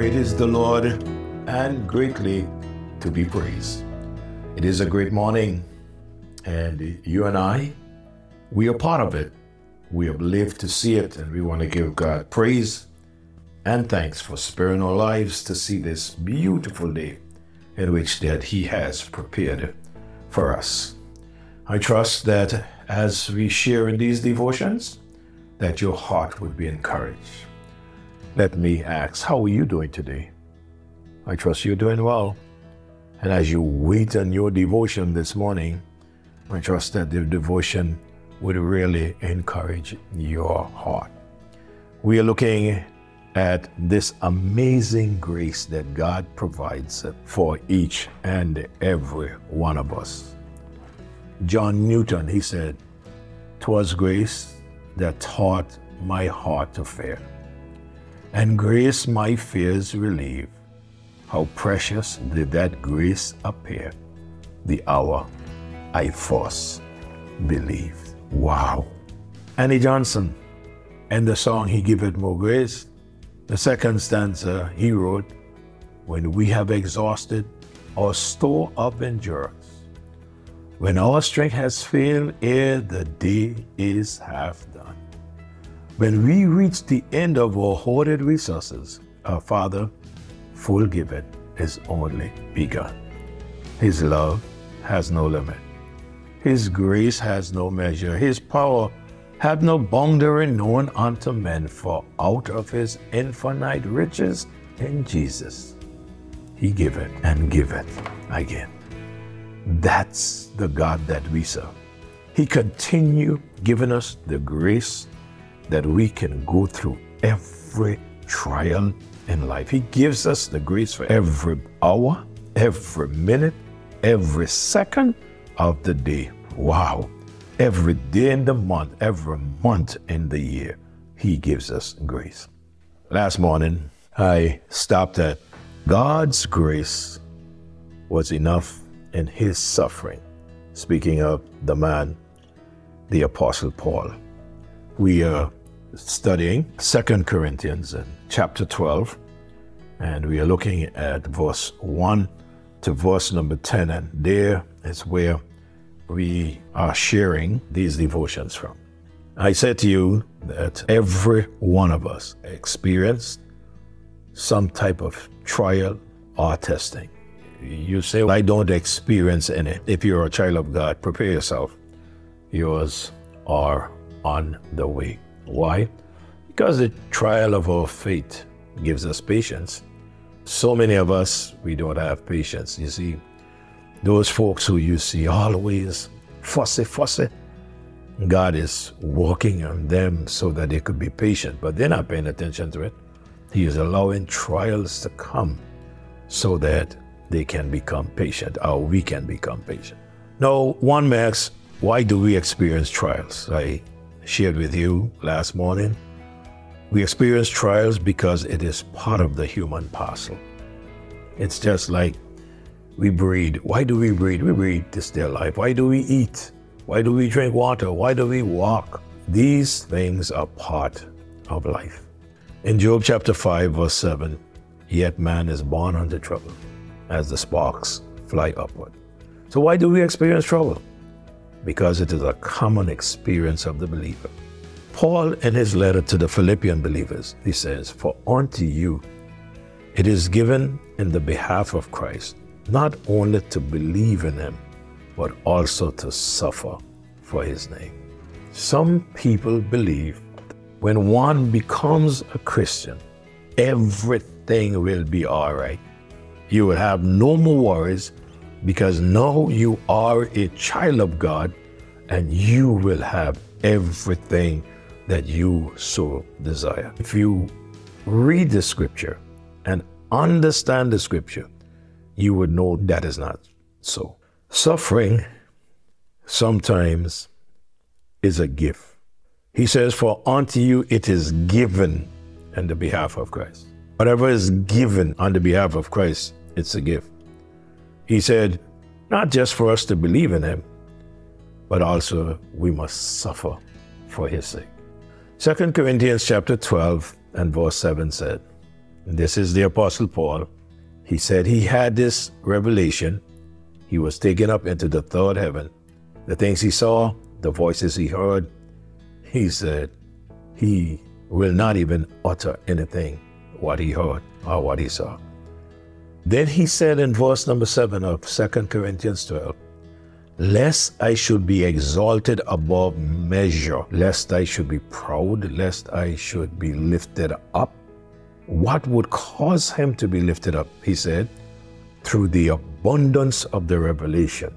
Great is the Lord and greatly to be praised. It is a great morning, and you and I, we are part of it. We have lived to see it, and we want to give God praise and thanks for sparing our lives to see this beautiful day in which that He has prepared for us. I trust that as we share in these devotions, that your heart would be encouraged. Let me ask, how are you doing today? I trust you're doing well. And as you wait on your devotion this morning, I trust that the devotion would really encourage your heart. We are looking at this amazing grace that God provides for each and every one of us. John Newton, he said, "'Twas grace that taught my heart to fear, and grace my fears relieve. How precious did that grace appear the hour I first believed." Wow. Annie Johnson, in the song He Giveth More Grace, the second stanza he wrote, "When we have exhausted our store of endurance, when our strength has failed ere the day is half done, when we reach the end of our hoarded resources, our Father full given is only begun. His love has no limit. His grace has no measure. His power hath no boundary known unto men, for out of His infinite riches in Jesus, He giveth and giveth again." That's the God that we serve. He continue giving us the grace that we can go through every trial in life. He gives us the grace for every hour, every minute, every second of the day. Wow. Every day in the month, every month in the year, He gives us grace. Last morning, I stopped at God's grace was enough in His suffering. Speaking of the man, the Apostle Paul. We are studying 2 Corinthians chapter 12, and we are looking at verse 1 to verse number 10, and there is where we are sharing these devotions from. I said to you that every one of us experienced some type of trial or testing. You say, "I don't experience any." If you're a child of God, prepare yourself. Yours are on the way. Why? Because the trial of our faith gives us patience. So many of us, we don't have patience. You see, those folks who you see always fussy, God is working on them so that they could be patient, but they're not paying attention to it. He is allowing trials to come so that they can become patient, or we can become patient. Now, one may ask, why do we experience trials? I shared with you last morning. We experience trials because it is part of the human parcel. It's just like we breathe. Why do we breathe? We breathe to stay alive. Why do we eat? Why do we drink water? Why do we walk? These things are part of life. In Job chapter 5 verse 7, "Yet man is born unto trouble, as the sparks fly upward." So why do we experience trouble? Because it is a common experience of the believer. Paul, in his letter to the Philippian believers, he says, "For unto you it is given in the behalf of Christ, not only to believe in Him, but also to suffer for His name." Some people believe when one becomes a Christian, everything will be all right. You will have no more worries, because now you are a child of God, and you will have everything that you so desire. If you read the scripture and understand the scripture, you would know that is not so. Suffering sometimes is a gift. He says, "For unto you it is given on the behalf of Christ." Whatever is given on the behalf of Christ, it's a gift. He said, not just for us to believe in Him, but also we must suffer for His sake. 2 Corinthians chapter 12 and verse 7 said, This is the Apostle Paul. He said he had this revelation. He was taken up into the third heaven. The things he saw, the voices he heard, he said he will not even utter anything what he heard or what he saw. Then he said in verse number 7 of 2 Corinthians 12, lest I should be exalted above measure, lest I should be proud, lest I should be lifted up. What would cause him to be lifted up? He said, through the abundance of the revelation.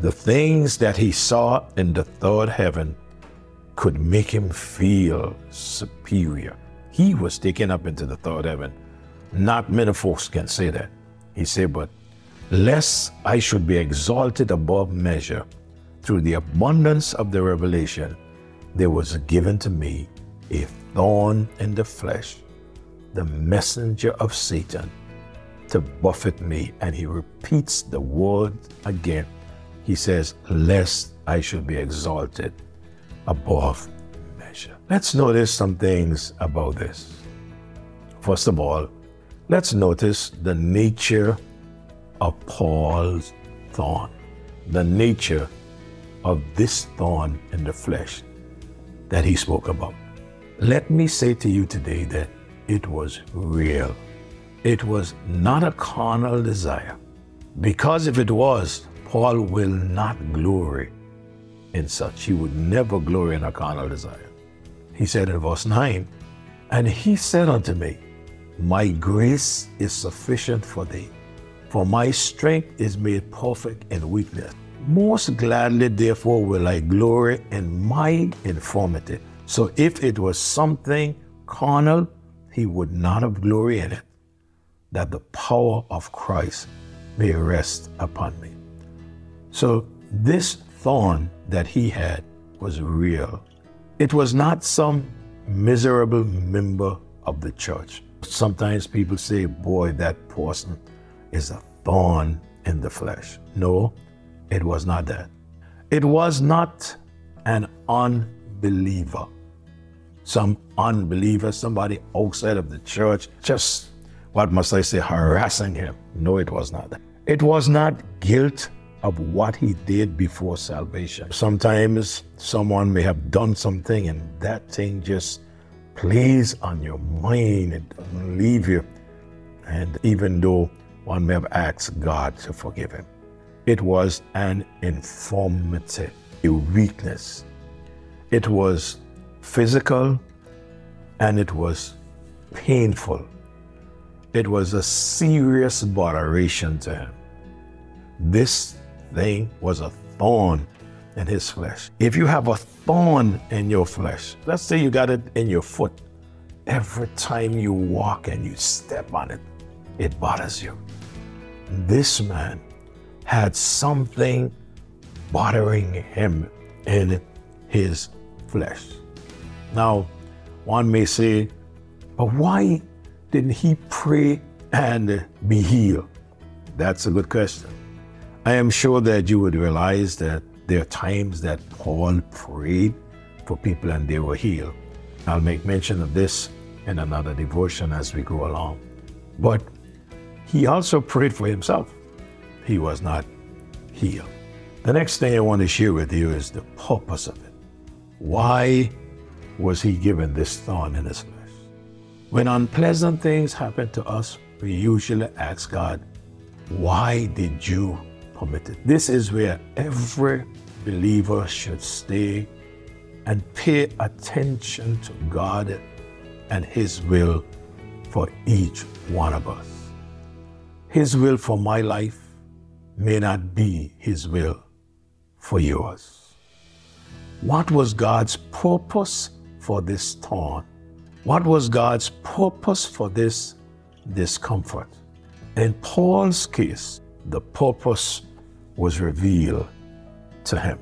The things that he saw in the third heaven could make him feel superior. He was taken up into the third heaven. Not many folks can say that. He said, but lest I should be exalted above measure, through the abundance of the revelation, there was given to me a thorn in the flesh, the messenger of Satan, to buffet me. And he repeats the word again. He says, lest I should be exalted above measure. Let's notice some things about this. First of all, let's notice the nature of Paul's thorn, the nature of this thorn in the flesh that he spoke about. Let me say to you today that it was real. It was not a carnal desire, because if it was, Paul will not glory in such. He would never glory in a carnal desire. He said in verse 9, and he said unto me, my grace is sufficient for thee, for my strength is made perfect in weakness. Most gladly, therefore, will I glory in my infirmity. So if it was something carnal, he would not have glory in it, that the power of Christ may rest upon me. So this thorn that he had was real. It was not some miserable member of the church. Sometimes people say, boy, that person is a thorn in the flesh. No, it was not that. It was not an unbeliever. Some unbeliever, somebody outside of the church, just, what must I say, harassing him. No, it was not that. It was not guilt of what he did before salvation. Sometimes someone may have done something and that thing just plays on your mind. It doesn't leave you. And even though one may have asked God to forgive him, it was an infirmity, a weakness. It was physical and it was painful. It was a serious botheration to him. This thing was a thorn in his flesh. If you have a thorn in your flesh, let's say you got it in your foot, every time you walk and you step on it, it bothers you. This man had something bothering him in his flesh. Now, one may say, but why didn't he pray and be healed? That's a good question. I am sure that you would realize that there are times that Paul prayed for people and they were healed. I'll make mention of this in another devotion as we go along. But he also prayed for himself. He was not healed. The next thing I want to share with you is the purpose of it. Why was he given this thorn in his flesh? When unpleasant things happen to us, we usually ask God, why did you permit it? This is where every believer should stay and pay attention to God and his will for each one of us. His will for my life may not be his will for yours. What was God's purpose for this thorn? What was God's purpose for this discomfort? In Paul's case, the purpose was revealed to him.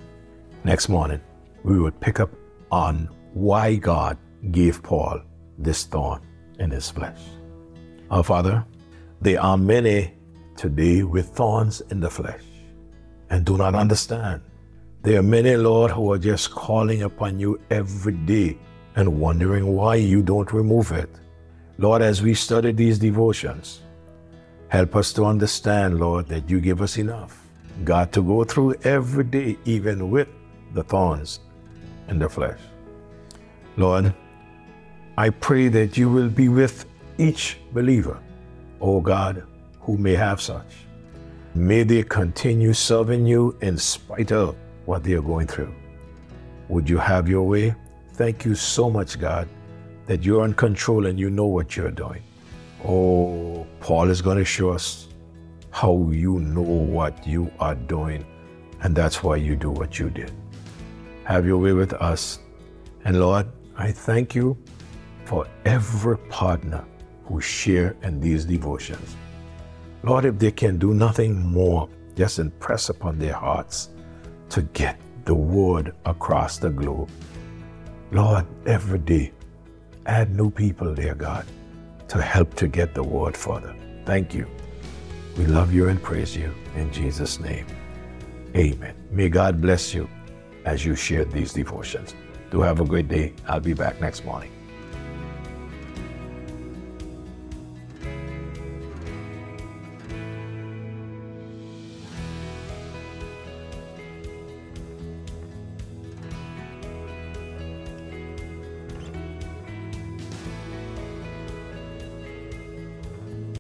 Next morning, we would pick up on why God gave Paul this thorn in his flesh. Our Father, there are many today with thorns in the flesh and do not understand. There are many, Lord, who are just calling upon you every day and wondering why you don't remove it. Lord, as we study these devotions, help us to understand, Lord, that you give us enough, God, to go through every day, even with the thorns in the flesh. Lord, I pray that you will be with each believer, oh God, who may have such. May they continue serving you in spite of what they are going through. Would you have your way? Thank you so much, God, that you're in control and you know what you're doing. Oh, Paul is going to show us how you know what you are doing, and that's why you do what you did. Have your way with us. And Lord, I thank you for every partner who share in these devotions. Lord, if they can do nothing more, just impress upon their hearts to get the word across the globe. Lord, every day, add new people, dear God, to help to get the word further. Thank you. We love you and praise you in Jesus' name. Amen. May God bless you as you share these devotions. Do have a great day. I'll be back next morning.